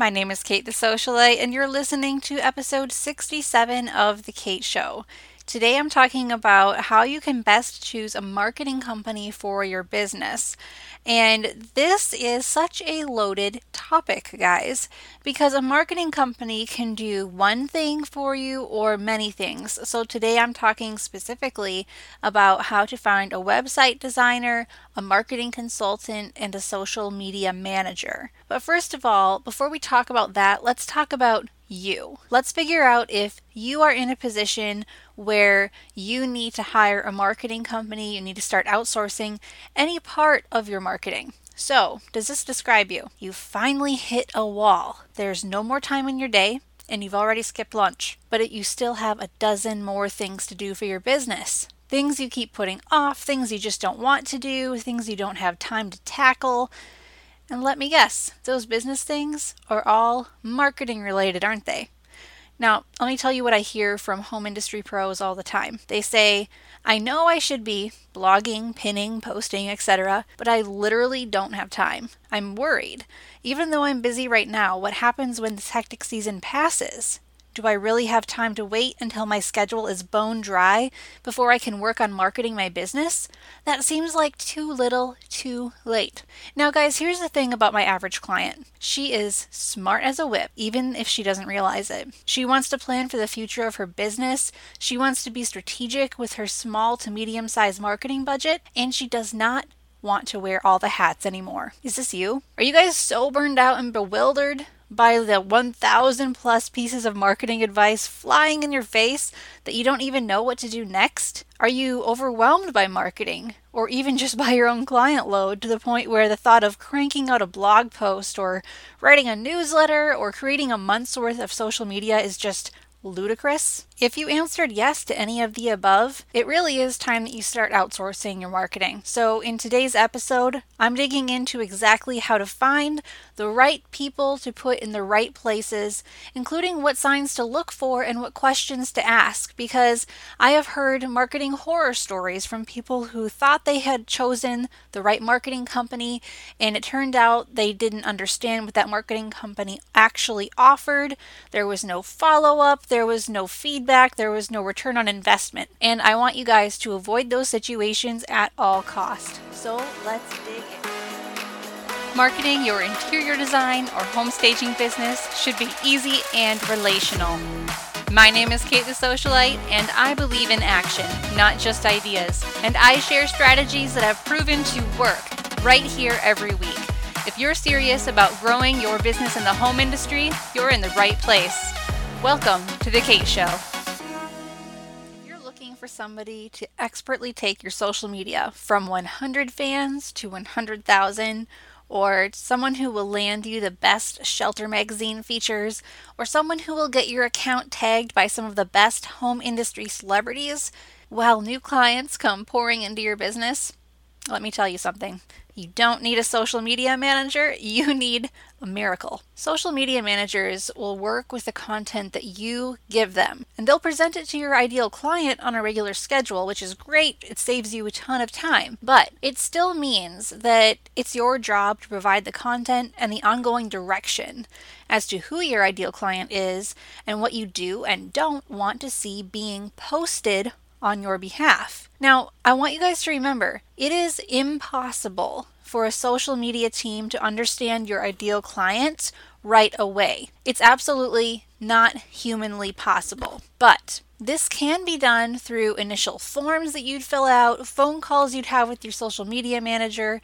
My name is Kate the Socialite, and you're listening to episode 67 of The Kate Show. Today I'm talking about how you can best choose a marketing company for your business. And this is such a loaded topic, guys, because a marketing company can do one thing for you or many things. So today I'm talking specifically about how to find a website designer, a marketing consultant, and a social media manager. But first of all, before we talk about that, let's talk about you. Let's figure out if you are in a position where you need to hire a marketing company, you need to start outsourcing any part of your marketing. So, does this describe you? You finally hit a wall. There's no more time in your day, and you've already skipped lunch, but you still have a dozen more things to do for your business. Things you keep putting off, things you just don't want to do, things you don't have time to tackle. And let me guess, those business things are all marketing related, aren't they? Now, let me tell you what I hear from home industry pros all the time. They say, I know I should be blogging, pinning, posting, etc., but I literally don't have time. I'm worried. Even though I'm busy right now, what happens when this hectic season passes? Do I really have time to wait until my schedule is bone dry before I can work on marketing my business? That seems like too little, too late. Now guys, here's the thing about my average client. She is smart as a whip, even if she doesn't realize it. She wants to plan for the future of her business. She wants to be strategic with her small to medium-sized marketing budget, and she does not want to wear all the hats anymore. Is this you? Are you guys so burned out and bewildered by the 1,000 plus pieces of marketing advice flying in your face that you don't even know what to do next? Are you overwhelmed by marketing or even just by your own client load to the point where the thought of cranking out a blog post or writing a newsletter or creating a month's worth of social media is just ludicrous? If you answered yes to any of the above, it really is time that you start outsourcing your marketing. So in today's episode, I'm digging into exactly how to find the right people to put in the right places, including what signs to look for and what questions to ask, because I have heard marketing horror stories from people who thought they had chosen the right marketing company, and it turned out they didn't understand what that marketing company actually offered. There was no follow-up, there was no feedback. There was no return on investment. And I want you guys to avoid those situations at all costs. So let's dig in. Marketing your interior design or home staging business should be easy and relational. My name is Kate the Socialite, and I believe in action, not just ideas. And I share strategies that have proven to work right here every week. If you're serious about growing your business in the home industry, you're in the right place. Welcome to The Kate Show. For somebody to expertly take your social media from 100 fans to 100,000, or someone who will land you the best shelter magazine features, or someone who will get your account tagged by some of the best home industry celebrities while new clients come pouring into your business, let me tell you something. You don't need a social media manager, you need a miracle. Social media managers will work with the content that you give them, and they'll present it to your ideal client on a regular schedule, which is great. It saves you a ton of time, but it still means that it's your job to provide the content and the ongoing direction as to who your ideal client is and what you do and don't want to see being posted on your behalf. Now, I want you guys to remember, it is impossible for a social media team to understand your ideal client right away. It's absolutely not humanly possible. But this can be done through initial forms that you'd fill out, phone calls you'd have with your social media manager,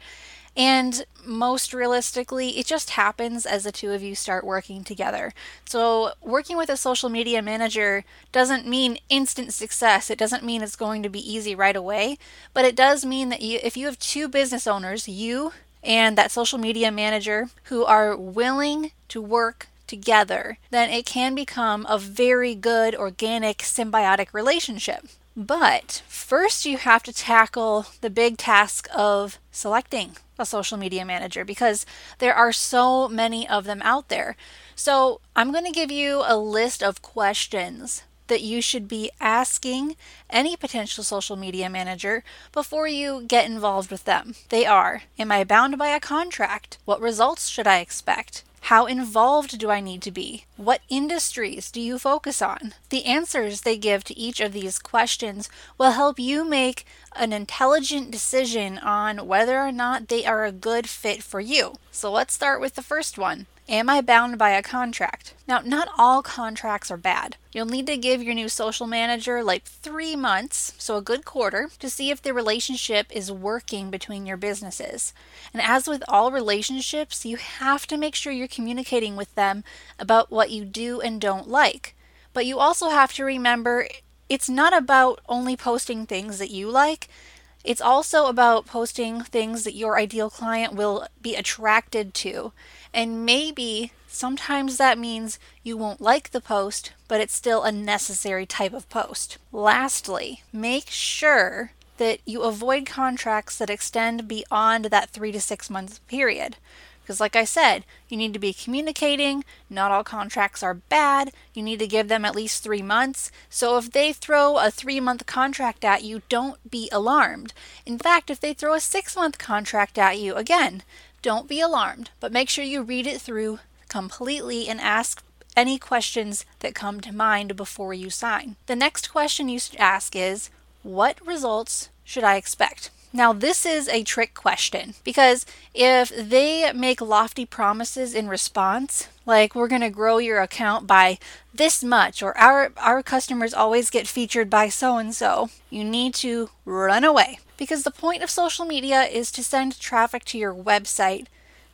and most realistically, it just happens as the two of you start working together. So working with a social media manager doesn't mean instant success. It doesn't mean it's going to be easy right away, but it does mean that if you have two business owners, you and that social media manager, who are willing to work together, then it can become a very good, organic, symbiotic relationship. But first you have to tackle the big task of selecting a social media manager, because there are so many of them out there. So I'm going to give you a list of questions that you should be asking any potential social media manager before you get involved with them. They are, am I bound by a contract? What results should I expect? How involved do I need to be? What industries do you focus on? The answers they give to each of these questions will help you make an intelligent decision on whether or not they are a good fit for you. So let's start with the first one. Am I bound by a contract? Now, not all contracts are bad. You'll need to give your new social manager like 3 months, so a good quarter, to see if the relationship is working between your businesses. And as with all relationships, you have to make sure you're communicating with them about what you do and don't like. But you also have to remember it's not about only posting things that you like. It's also about posting things that your ideal client will be attracted to. And maybe sometimes that means you won't like the post, but it's still a necessary type of post. Lastly, make sure that you avoid contracts that extend beyond that 3 to 6 month period. Because like I said, you need to be communicating. Not all contracts are bad. You need to give them at least 3 months. So if they throw a 3-month contract at you, don't be alarmed. In fact, if they throw a 6-month contract at you, again, don't be alarmed. But make sure you read it through completely and ask any questions that come to mind before you sign. The next question you should ask is, what results should I expect? Now, this is a trick question because if they make lofty promises in response, like we're going to grow your account by this much, or our customers always get featured by so-and-so, you need to run away. Because the point of social media is to send traffic to your website,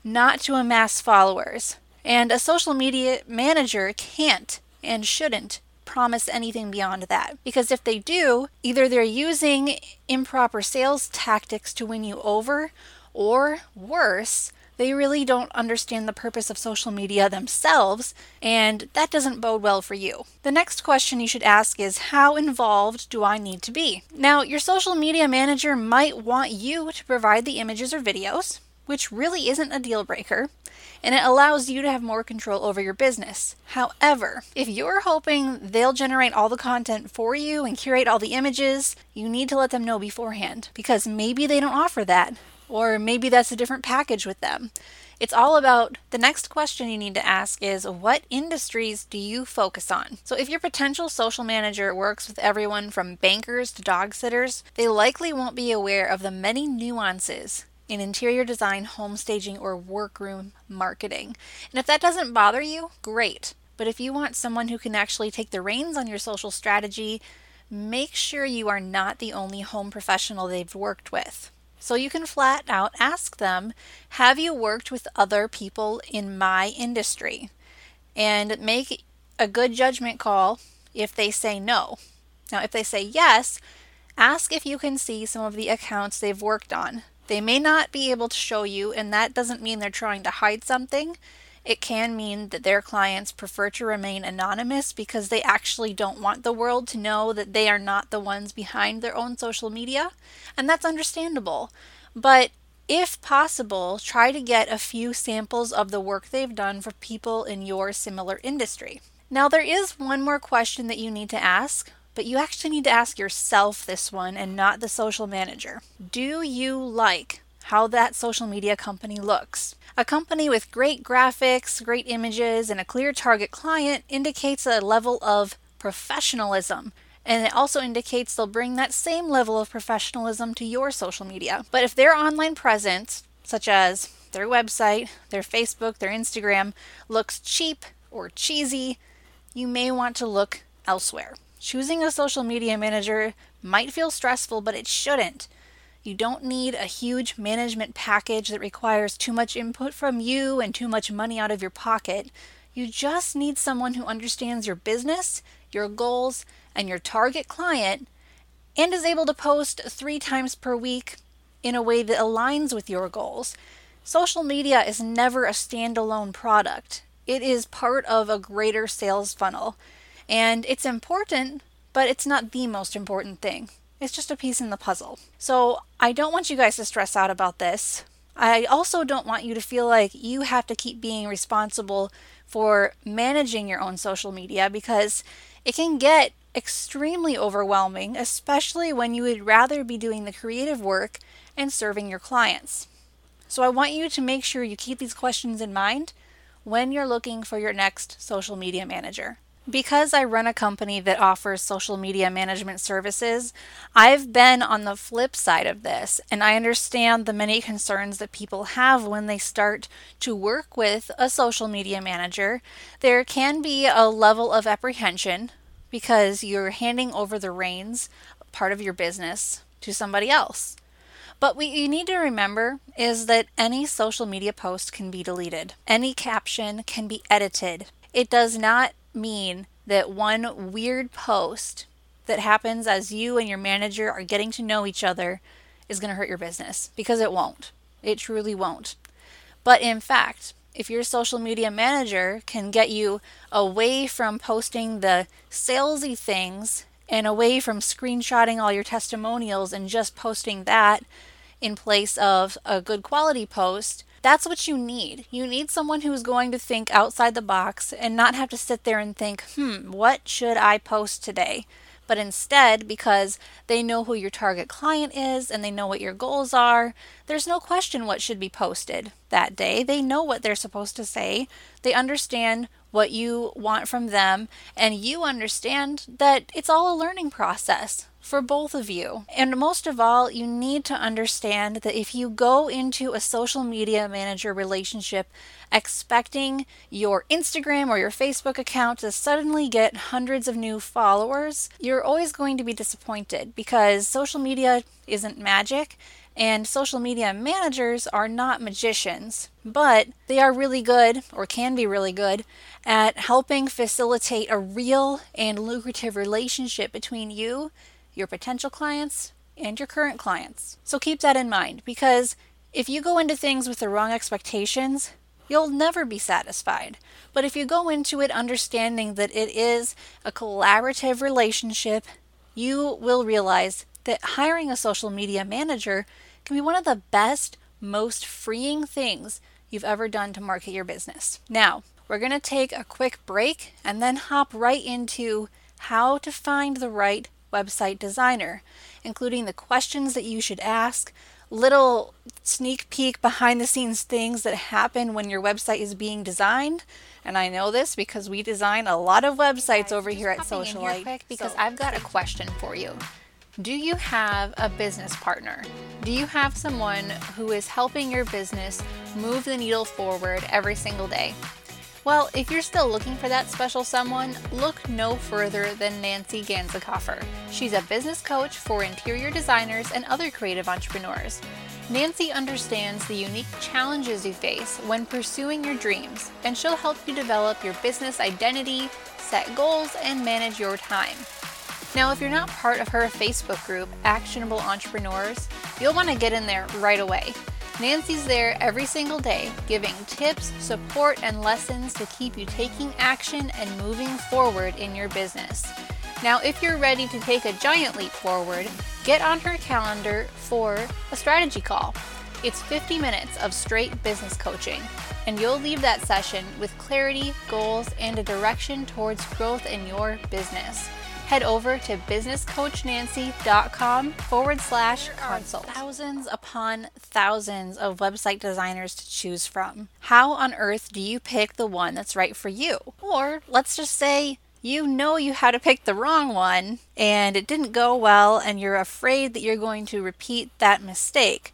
not to amass followers. And a social media manager can't and shouldn't promise anything beyond that, because if they do, either they're using improper sales tactics to win you over, or worse, they really don't understand the purpose of social media themselves, and that doesn't bode well for you. The next question you should ask is, how involved do I need to be? Now, your social media manager might want you to provide the images or videos, which really isn't a deal breaker, and it allows you to have more control over your business. However, if you're hoping they'll generate all the content for you and curate all the images, you need to let them know beforehand, because maybe they don't offer that, or maybe that's a different package with them. It's all about, the next question you need to ask is, what industries do you focus on? So if your potential social manager works with everyone from bankers to dog sitters, they likely won't be aware of the many nuances in interior design, home staging, or workroom marketing. And if that doesn't bother you, great. But if you want someone who can actually take the reins on your social strategy, make sure you are not the only home professional they've worked with. So you can flat out ask them, have you worked with other people in my industry? And make a good judgment call if they say no. Now, if they say yes, ask if you can see some of the accounts they've worked on. They may not be able to show you, and that doesn't mean they're trying to hide something. It can mean that their clients prefer to remain anonymous because they actually don't want the world to know that they are not the ones behind their own social media, and that's understandable. But if possible, try to get a few samples of the work they've done for people in your similar industry. Now, there is one more question that you need to ask, but you actually need to ask yourself this one and not the social manager. Do you like how that social media company looks? A company with great graphics, great images, and a clear target client indicates a level of professionalism. And it also indicates they'll bring that same level of professionalism to your social media. But if their online presence, such as their website, their Facebook, their Instagram, looks cheap or cheesy, you may want to look elsewhere. Choosing a social media manager might feel stressful, but it shouldn't. You don't need a huge management package that requires too much input from you and too much money out of your pocket. You just need someone who understands your business, your goals, and your target client, and is able to post 3 times per week in a way that aligns with your goals. Social media is never a standalone product. It is part of a greater sales funnel. And it's important, but it's not the most important thing. It's just a piece in the puzzle. So I don't want you guys to stress out about this. I also don't want you to feel like you have to keep being responsible for managing your own social media, because it can get extremely overwhelming, especially when you would rather be doing the creative work and serving your clients. So I want you to make sure you keep these questions in mind when you're looking for your next social media manager. Because I run a company that offers social media management services, I've been on the flip side of this, and I understand the many concerns that people have when they start to work with a social media manager. There can be a level of apprehension because you're handing over the reins, part of your business, to somebody else. But what you need to remember is that any social media post can be deleted. Any caption can be edited. It does not mean that one weird post that happens as you and your manager are getting to know each other is going to hurt your business, because it won't. It truly won't. But in fact, if your social media manager can get you away from posting the salesy things and away from screenshotting all your testimonials and just posting that in place of a good quality post, that's what you need. You need someone who is going to think outside the box and not have to sit there and think, what should I post today? But instead, because they know who your target client is and they know what your goals are, there's no question what should be posted that day. They know what they're supposed to say. They understand what you want from them, and you understand that it's all a learning process for both of you. And most of all, you need to understand that if you go into a social media manager relationship expecting your Instagram or your Facebook account to suddenly get hundreds of new followers, you're always going to be disappointed, because social media isn't magic, and social media managers are not magicians, but they are really good, or can be really good, at helping facilitate a real and lucrative relationship between you, your potential clients, and your current clients. So keep that in mind, because if you go into things with the wrong expectations, you'll never be satisfied. But if you go into it understanding that it is a collaborative relationship, you will realize that hiring a social media manager can be one of the best, most freeing things you've ever done to market your business. Now, we're going to take a quick break and then hop right into how to find the right website designer, including the questions that you should ask, little sneak peek behind the scenes things that happen when your website is being designed. And I know this because we design a lot of websites over here at Socialite. Because I've got a question for you. Do you have a business partner? Do you have someone who is helping your business move the needle forward every single day? Well, if you're still looking for that special someone, look no further than Nancy Ganzikhofer. She's a business coach for interior designers and other creative entrepreneurs. Nancy understands the unique challenges you face when pursuing your dreams, and she'll help you develop your business identity, set goals, and manage your time. Now, if you're not part of her Facebook group, Actionable Entrepreneurs, you'll want to get in there right away. Nancy's there every single day, giving tips, support, and lessons to keep you taking action and moving forward in your business. Now, if you're ready to take a giant leap forward, get on her calendar for a strategy call. It's 50 minutes of straight business coaching, and you'll leave that session with clarity, goals, and a direction towards growth in your business. Head over to businesscoachnancy.com/consult. Thousands upon thousands of website designers to choose from. How on earth do you pick the one that's right for you? Or let's just say you had to pick the wrong one and it didn't go well and you're afraid that you're going to repeat that mistake.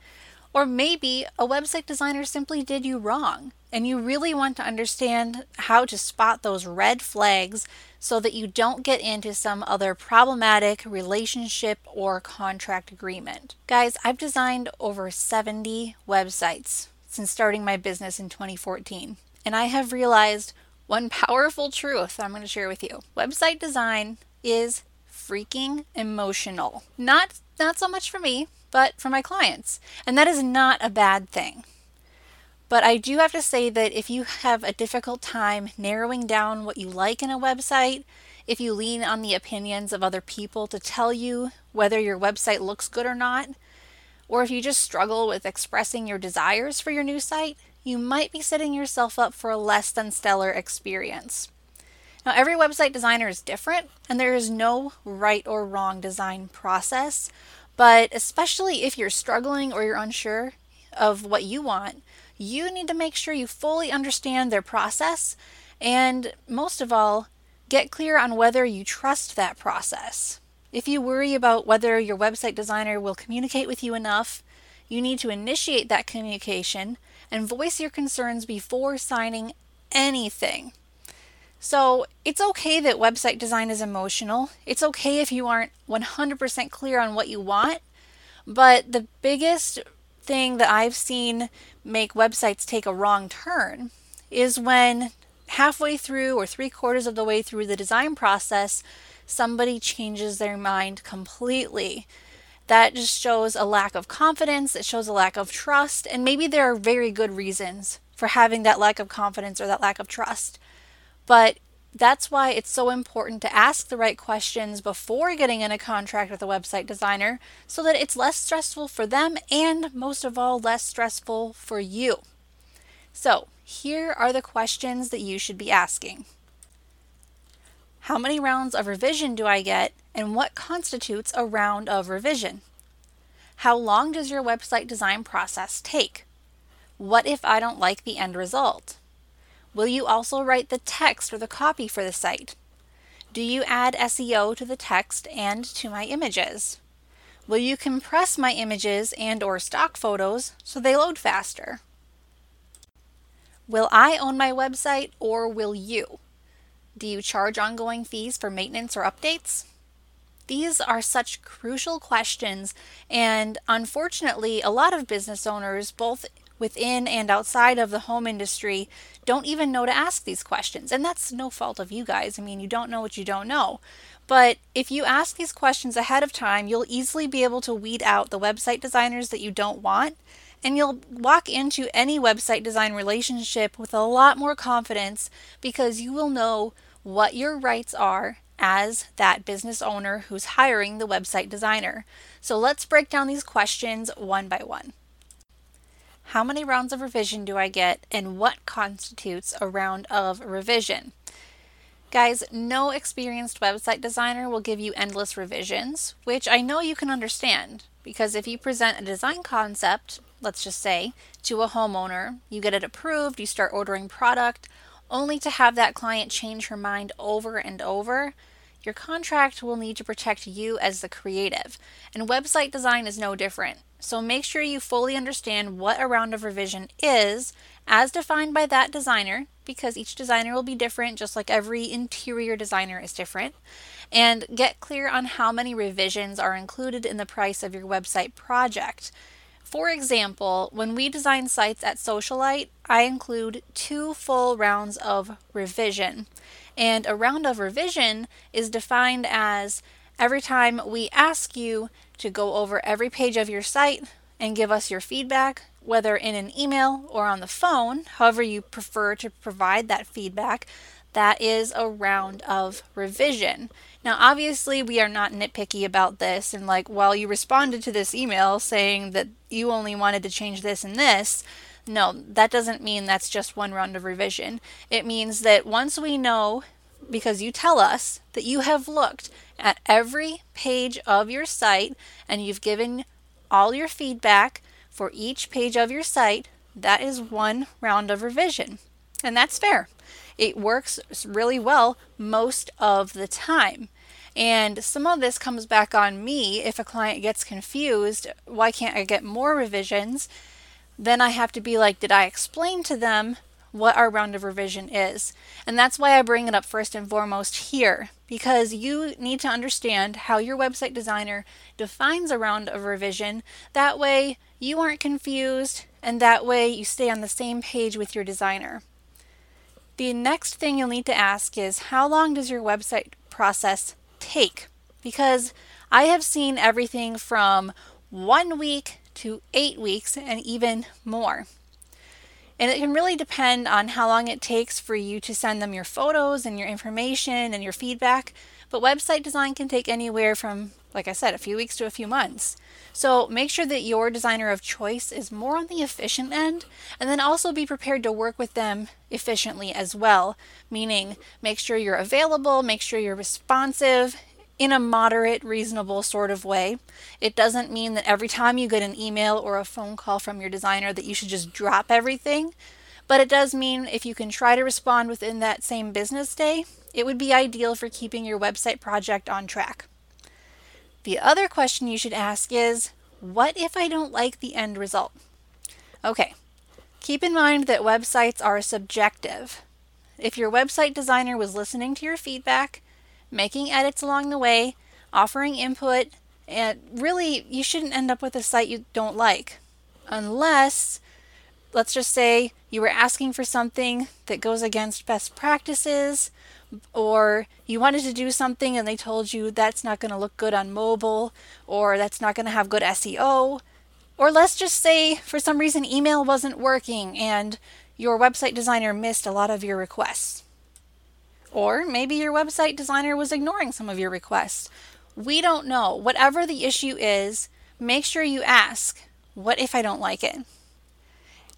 Or maybe a website designer simply did you wrong, and you really want to understand how to spot those red flags so that you don't get into some other problematic relationship or contract agreement. Guys, I've designed over 70 websites since starting my business in 2014, and I have realized one powerful truth I'm going to share with you. Website design is freaking emotional. Not so much for me, but for my clients, and that is not a bad thing. But I do have to say that if you have a difficult time narrowing down what you like in a website, if you lean on the opinions of other people to tell you whether your website looks good or not, or if you just struggle with expressing your desires for your new site, you might be setting yourself up for a less than stellar experience. Now, every website designer is different, and there is no right or wrong design process, but especially if you're struggling or you're unsure of what you want, you need to make sure you fully understand their process, and most of all, get clear on whether you trust that process. If you worry about whether your website designer will communicate with you enough, you need to initiate that communication and voice your concerns before signing anything. So it's okay that website design is emotional. It's okay if you aren't 100% clear on what you want, but the biggest thing that I've seen make websites take a wrong turn is when halfway through or three-quarters of the way through the design process, somebody changes their mind completely. That just shows a lack of confidence, it shows a lack of trust, and maybe there are very good reasons for having that lack of confidence or that lack of trust. But that's why it's so important to ask the right questions before getting in a contract with a website designer so that it's less stressful for them and, most of all, less stressful for you. So here are the questions that you should be asking. How many rounds of revision do I get, and what constitutes a round of revision? How long does your website design process take? What if I don't like the end result? Will you also write the text or the copy for the site? Do you add SEO to the text and to my images? Will you compress my images and/or stock photos so they load faster? Will I own my website, or will you? Do you charge ongoing fees for maintenance or updates? These are such crucial questions, and unfortunately, a lot of business owners, both within and outside of the home industry, don't even know to ask these questions. And that's no fault of you guys. I mean, you don't know what you don't know. But if you ask these questions ahead of time, you'll easily be able to weed out the website designers that you don't want, and you'll walk into any website design relationship with a lot more confidence because you will know what your rights are as that business owner who's hiring the website designer. So let's break down these questions one by one. How many rounds of revision do I get, and what constitutes a round of revision? Guys, no experienced website designer will give you endless revisions, which I know you can understand, because if you present a design concept, let's just say, to a homeowner, you get it approved, you start ordering product, only to have that client change her mind over and over. Your contract will need to protect you as the creative, and website design is no different. So make sure you fully understand what a round of revision is as defined by that designer, because each designer will be different, just like every interior designer is different, and get clear on how many revisions are included in the price of your website project. For example, when we design sites at Socialite, I include 2 full rounds of revision. And a round of revision is defined as every time we ask you to go over every page of your site and give us your feedback, whether in an email or on the phone, however you prefer to provide that feedback, that is a round of revision. Now, obviously, we are not nitpicky about this and like, well, you responded to this email saying that you only wanted to change this and this. No, that doesn't mean that's just one round of revision. It means that once we know, because you tell us, that you have looked at every page of your site and you've given all your feedback for each page of your site, that is one round of revision. And that's fair. It works really well most of the time. And some of this comes back on me. If a client gets confused, why can't I get more revisions? Then I have to be like, did I explain to them what our round of revision is? And that's why I bring it up first and foremost here, because you need to understand how your website designer defines a round of revision. That way you aren't confused, and that way you stay on the same page with your designer. The next thing you'll need to ask is, how long does your website process take? Because I have seen everything from 1 week to 8 weeks and even more. And it can really depend on how long it takes for you to send them your photos and your information and your feedback. But website design can take anywhere from, like I said, a few weeks to a few months. So make sure that your designer of choice is more on the efficient end, and then also be prepared to work with them efficiently as well, meaning make sure you're available, make sure you're responsive in a moderate, reasonable sort of way. It doesn't mean that every time you get an email or a phone call from your designer that you should just drop everything, but it does mean if you can try to respond within that same business day, it would be ideal for keeping your website project on track. The other question you should ask is, what if I don't like the end result? Okay, keep in mind that websites are subjective. If your website designer was listening to your feedback, making edits along the way, offering input, and really, you shouldn't end up with a site you don't like. Unless, let's just say, you were asking for something that goes against best practices, or you wanted to do something and they told you that's not going to look good on mobile, or that's not going to have good SEO, or let's just say for some reason email wasn't working and your website designer missed a lot of your requests. Or maybe your website designer was ignoring some of your requests. We don't know. Whatever the issue is, make sure you ask, what if I don't like it?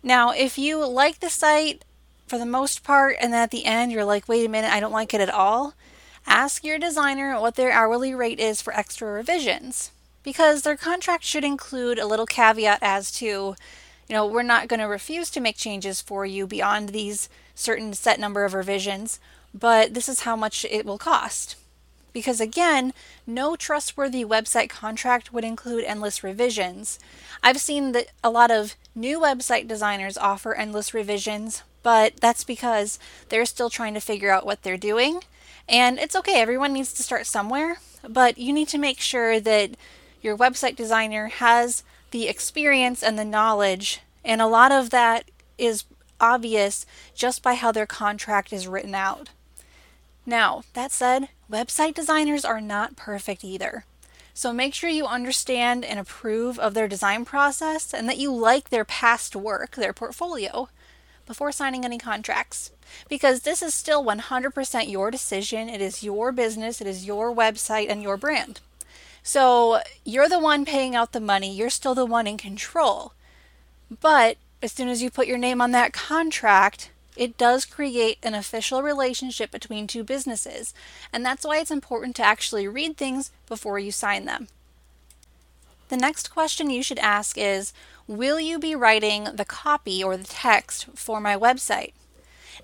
Now, if you like the site for the most part, and then at the end you're like, wait a minute, I don't like it at all, ask your designer what their hourly rate is for extra revisions, because their contract should include a little caveat as to, you know, we're not going to refuse to make changes for you beyond these certain set number of revisions, but this is how much it will cost. Because again, no trustworthy website contract would include endless revisions. I've seen that a lot of new website designers offer endless revisions, but that's because they're still trying to figure out what they're doing. And it's okay, everyone needs to start somewhere, but you need to make sure that your website designer has the experience and the knowledge, and a lot of that is obvious just by how their contract is written out. Now, that said, website designers are not perfect either. So make sure you understand and approve of their design process and that you like their past work, their portfolio, before signing any contracts. Because this is still 100% your decision. It is your business, it is your website and your brand. So you're the one paying out the money, you're still the one in control. But as soon as you put your name on that contract, it does create an official relationship between two businesses, and that's why it's important to actually read things before you sign them. The next question you should ask is, will you be writing the copy or the text for my website?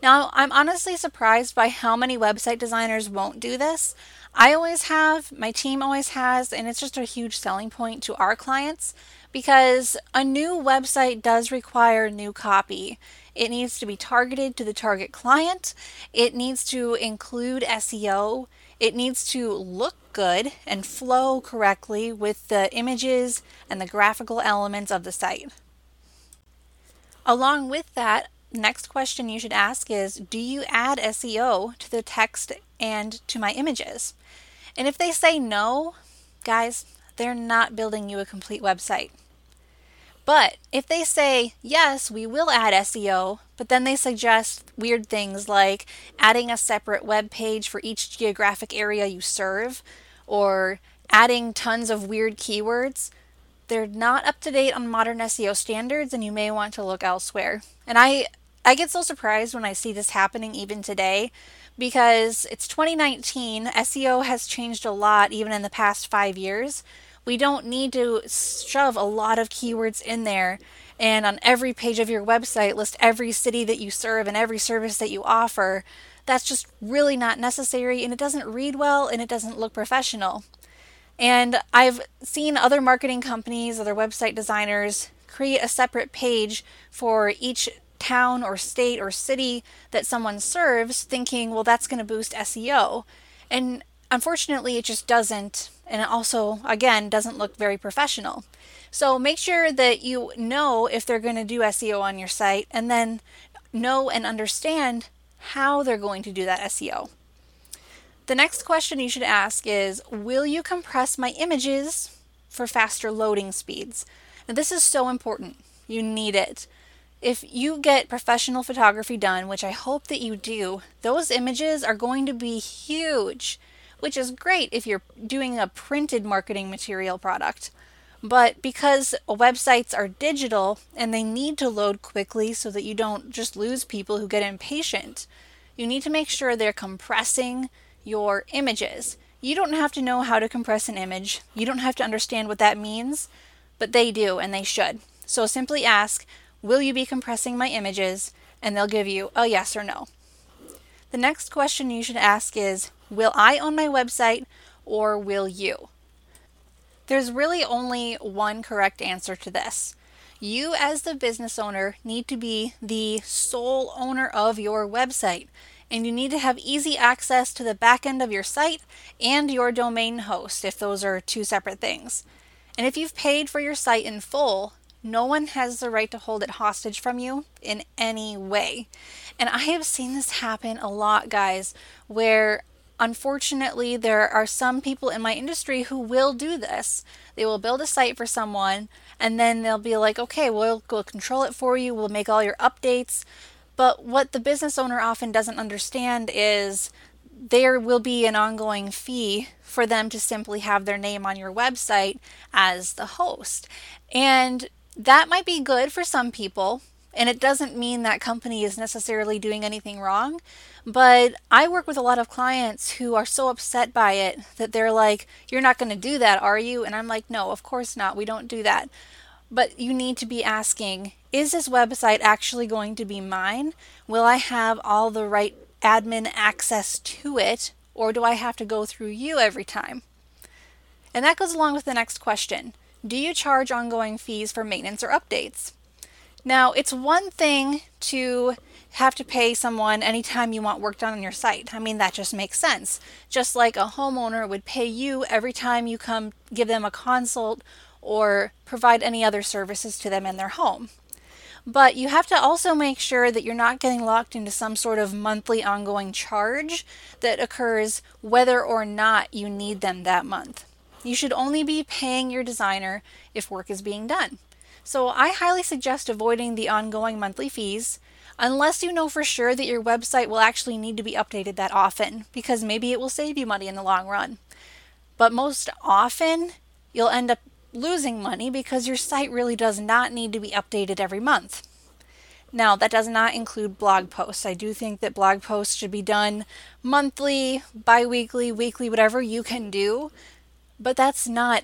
Now, I'm honestly surprised by how many website designers won't do this. I always have, my team always has, and it's just a huge selling point to our clients, because a new website does require new copy. It needs to be targeted to the target client. It needs to include SEO. It needs to look good and flow correctly with the images and the graphical elements of the site. Along with that, next question you should ask is, do you add SEO to the text and to my images? And if they say no, guys, they're not building you a complete website. But if they say, yes, we will add SEO, but then they suggest weird things like adding a separate web page for each geographic area you serve, or adding tons of weird keywords, they're not up to date on modern SEO standards, and you may want to look elsewhere. And I get so surprised when I see this happening even today, because it's 2019, SEO has changed a lot even in the past 5 years. We don't need to shove a lot of keywords in there and on every page of your website list every city that you serve and every service that you offer. That's just really not necessary, and it doesn't read well, and it doesn't look professional. And I've seen other marketing companies, other website designers create a separate page for each town or state or city that someone serves, thinking, well, that's going to boost SEO. And unfortunately, it just doesn't. And it also, again, doesn't look very professional. So make sure that you know if they're going to do SEO on your site, and then know and understand how they're going to do that SEO. The next question you should ask is, will you compress my images for faster loading speeds? Now, this is so important. You need it. if you get professional photography done, which I hope that you do, those images are going to be huge, which is great if you're doing a printed marketing material product. But because websites are digital and they need to load quickly so that you don't just lose people who get impatient, you need to make sure they're compressing your images. You don't have to know how to compress an image. You don't have to understand what that means, but they do and they should. So simply ask, will you be compressing my images? And they'll give you a yes or no. The next question you should ask is, will I own my website or will you? There's really only one correct answer to this. You as the business owner need to be the sole owner of your website, and you need to have easy access to the back end of your site and your domain host if those are two separate things. And if you've paid for your site in full, no one has the right to hold it hostage from you in any way. And I have seen this happen a lot, guys, where unfortunately, there are some people in my industry who will do this. They will build a site for someone and then they'll be like, okay, we'll control it for you. We'll make all your updates. But what the business owner often doesn't understand is there will be an ongoing fee for them to simply have their name on your website as the host. And that might be good for some people. And it doesn't mean that company is necessarily doing anything wrong, but I work with a lot of clients who are so upset by it that they're like, you're not going to do that, are you? And I'm like, no, of course not. We don't do that. But you need to be asking, is this website actually going to be mine? Will I have all the right admin access to it? Or do I have to go through you every time? And that goes along with the next question. Do you charge ongoing fees for maintenance or updates? Now, it's one thing to have to pay someone anytime you want work done on your site. I mean, that just makes sense. Just like a homeowner would pay you every time you come give them a consult or provide any other services to them in their home. But you have to also make sure that you're not getting locked into some sort of monthly ongoing charge that occurs whether or not you need them that month. You should only be paying your designer if work is being done. So I highly suggest avoiding the ongoing monthly fees unless you know for sure that your website will actually need to be updated that often, because maybe it will save you money in the long run. But most often, you'll end up losing money because your site really does not need to be updated every month. Now, that does not include blog posts. I do think that blog posts should be done monthly, bi-weekly, weekly, whatever you can do, but that's not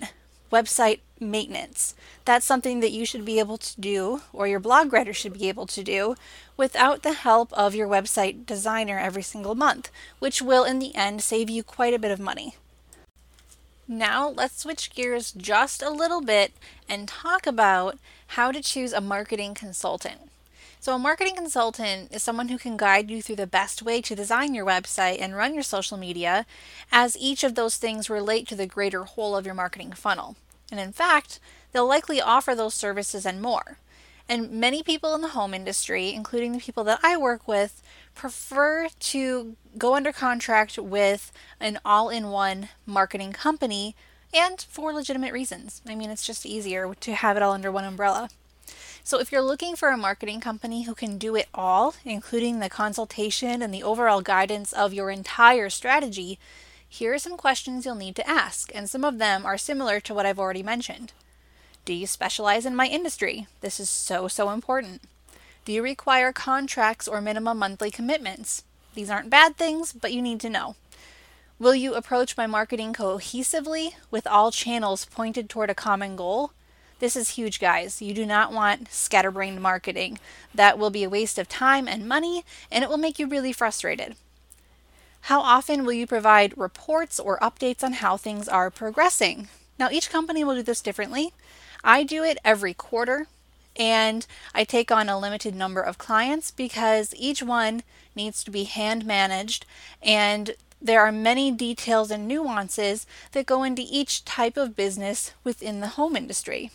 website maintenance. That's something that you should be able to do, or your blog writer should be able to do, without the help of your website designer every single month, which will in the end save you quite a bit of money. Now let's switch gears just a little bit and talk about how to choose a marketing consultant. So a marketing consultant is someone who can guide you through the best way to design your website and run your social media, as each of those things relate to the greater whole of your marketing funnel. And in fact, they'll likely offer those services and more. And many people in the home industry, including the people that I work with, prefer to go under contract with an all-in-one marketing company, and for legitimate reasons. I mean, it's just easier to have it all under one umbrella. So if you're looking for a marketing company who can do it all, including the consultation and the overall guidance of your entire strategy, here are some questions you'll need to ask, and some of them are similar to what I've already mentioned. Do you specialize in my industry? This is so important. Do you require contracts or minimum monthly commitments? These aren't bad things, but you need to know. Will you approach my marketing cohesively with all channels pointed toward a common goal? This is huge, guys. You do not want scatterbrained marketing. That will be a waste of time and money, and it will make you really frustrated. How often will you provide reports or updates on how things are progressing? Now, each company will do this differently. I do it every quarter, and I take on a limited number of clients because each one needs to be hand managed, and there are many details and nuances that go into each type of business within the home industry.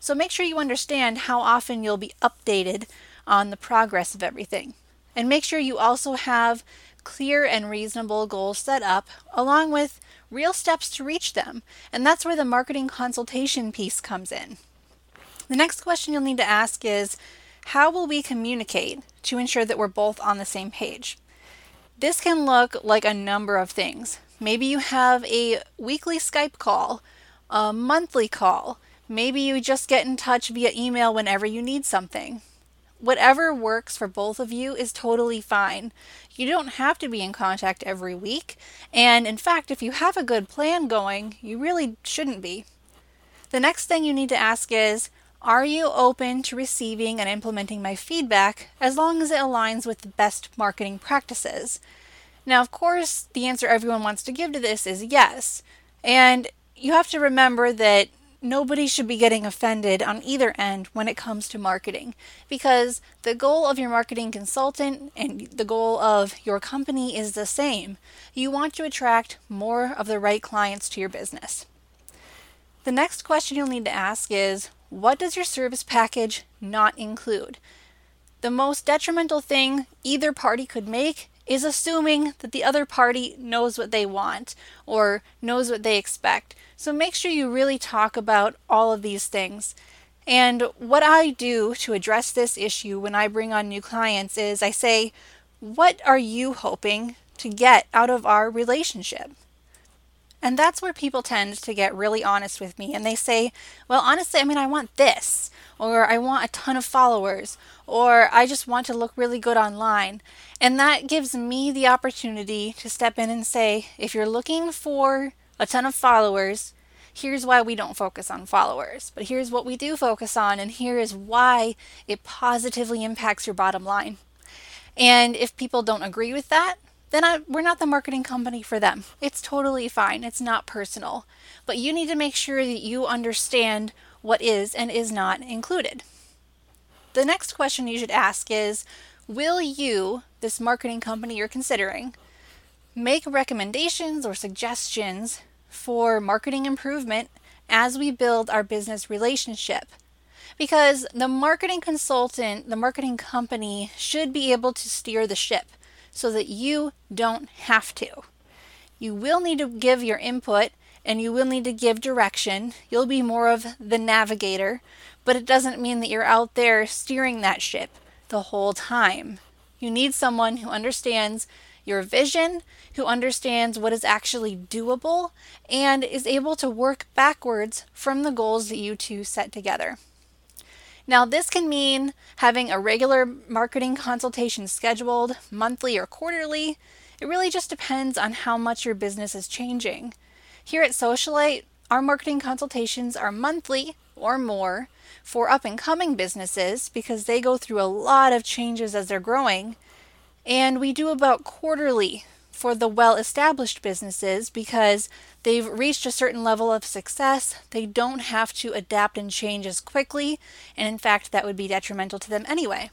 So make sure you understand how often you'll be updated on the progress of everything. And make sure you also have clear and reasonable goals set up, along with real steps to reach them. And that's where the marketing consultation piece comes in. The next question you'll need to ask is, How will we communicate to ensure that we're both on the same page? This can look like a number of things. Maybe you have a weekly Skype call, a monthly call. Maybe you just get in touch via email whenever you need something. Whatever works for both of you is totally fine. You don't have to be in contact every week. And in fact, if you have a good plan going, you really shouldn't be. The next thing you need to ask is, are you open to receiving and implementing my feedback as long as it aligns with the best marketing practices? Now, of course, the answer everyone wants to give to this is yes. And you have to remember that nobody should be getting offended on either end when it comes to marketing, because the goal of your marketing consultant and the goal of your company is the same. You want to attract more of the right clients to your business. The next question you'll need to ask is, what does your service package not include? The most detrimental thing either party could make is assuming that the other party knows what they want or knows what they expect. So make sure you really talk about all of these things. And what I do to address this issue when I bring on new clients is I say, what are you hoping to get out of our relationship? And that's where people tend to get really honest with me. And they say, well, honestly, I want this, or I want a ton of followers, or I just want to look really good online. And that gives me the opportunity to step in and say, if you're looking for a ton of followers, here's why we don't focus on followers, but here's what we do focus on, and here is why it positively impacts your bottom line. And if people don't agree with that, then we're not the marketing company for them. It's totally fine. It's not personal. But you need to make sure that you understand what is and is not included. The next question you should ask is, will you, this marketing company you're considering, make recommendations or suggestions for marketing improvement as we build our business relationship? Because the marketing consultant, the marketing company, should be able to steer the ship, so that you don't have to. You will need to give your input and you will need to give direction. You'll be more of the navigator, but it doesn't mean that you're out there steering that ship the whole time. You need someone who understands your vision, who understands what is actually doable, and is able to work backwards from the goals that you two set together. Now, this can mean having a regular marketing consultation scheduled monthly or quarterly. It really just depends on how much your business is changing. Here at Socialite, our marketing consultations are monthly or more for up-and-coming businesses because they go through a lot of changes as they're growing. And we do about quarterly for the well-established businesses because they've reached a certain level of success. They don't have to adapt and change as quickly, and in fact, that would be detrimental to them anyway.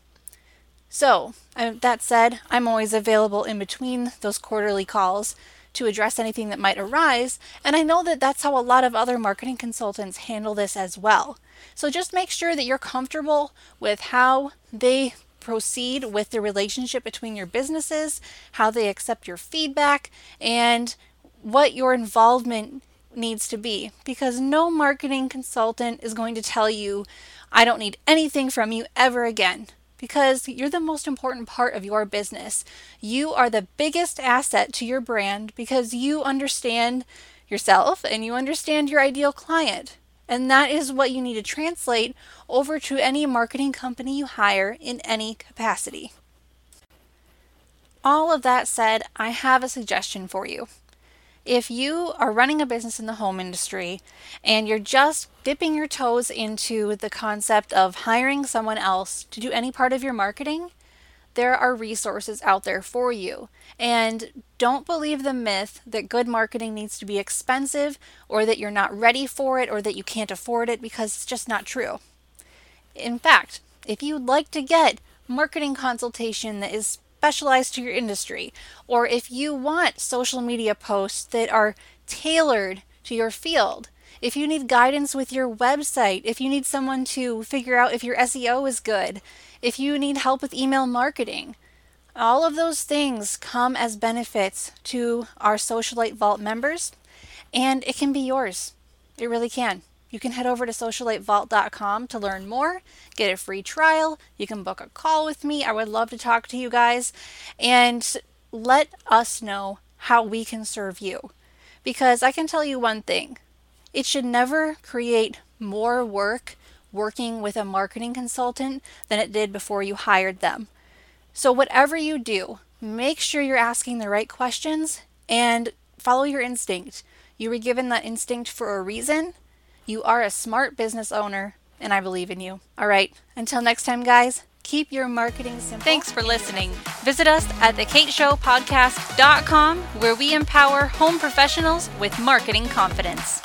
So, that said, I'm always available in between those quarterly calls to address anything that might arise, and I know that that's how a lot of other marketing consultants handle this as well. So just make sure that you're comfortable with how they proceed with the relationship between your businesses, how they accept your feedback, and what your involvement needs to be. Because no marketing consultant is going to tell you, I don't need anything from you ever again, because you're the most important part of your business. You are the biggest asset to your brand because you understand yourself and you understand your ideal client. And that is what you need to translate over to any marketing company you hire in any capacity. All of that said, I have a suggestion for you. If you are running a business in the home industry and you're just dipping your toes into the concept of hiring someone else to do any part of your marketing, there are resources out there for you. And don't believe the myth that good marketing needs to be expensive or that you're not ready for it or that you can't afford it, because it's just not true. In fact, if you'd like to get marketing consultation that is specialized to your industry, or if you want social media posts that are tailored to your field, if you need guidance with your website, if you need someone to figure out if your SEO is good, if you need help with email marketing, all of those things come as benefits to our Socialite Vault members, and it can be yours. It really can. You can head over to socialitevault.com to learn more, get a free trial. You can book a call with me. I would love to talk to you guys and let us know how we can serve you. Because I can tell you one thing, it should never create more work working with a marketing consultant than it did before you hired them. So whatever you do, make sure you're asking the right questions and follow your instinct. You were given that instinct for a reason. You are a smart business owner, and I believe in you. All right, until next time, guys, keep your marketing simple. Thanks for listening. Visit us at thekateshowpodcast.com, where we empower home professionals with marketing confidence.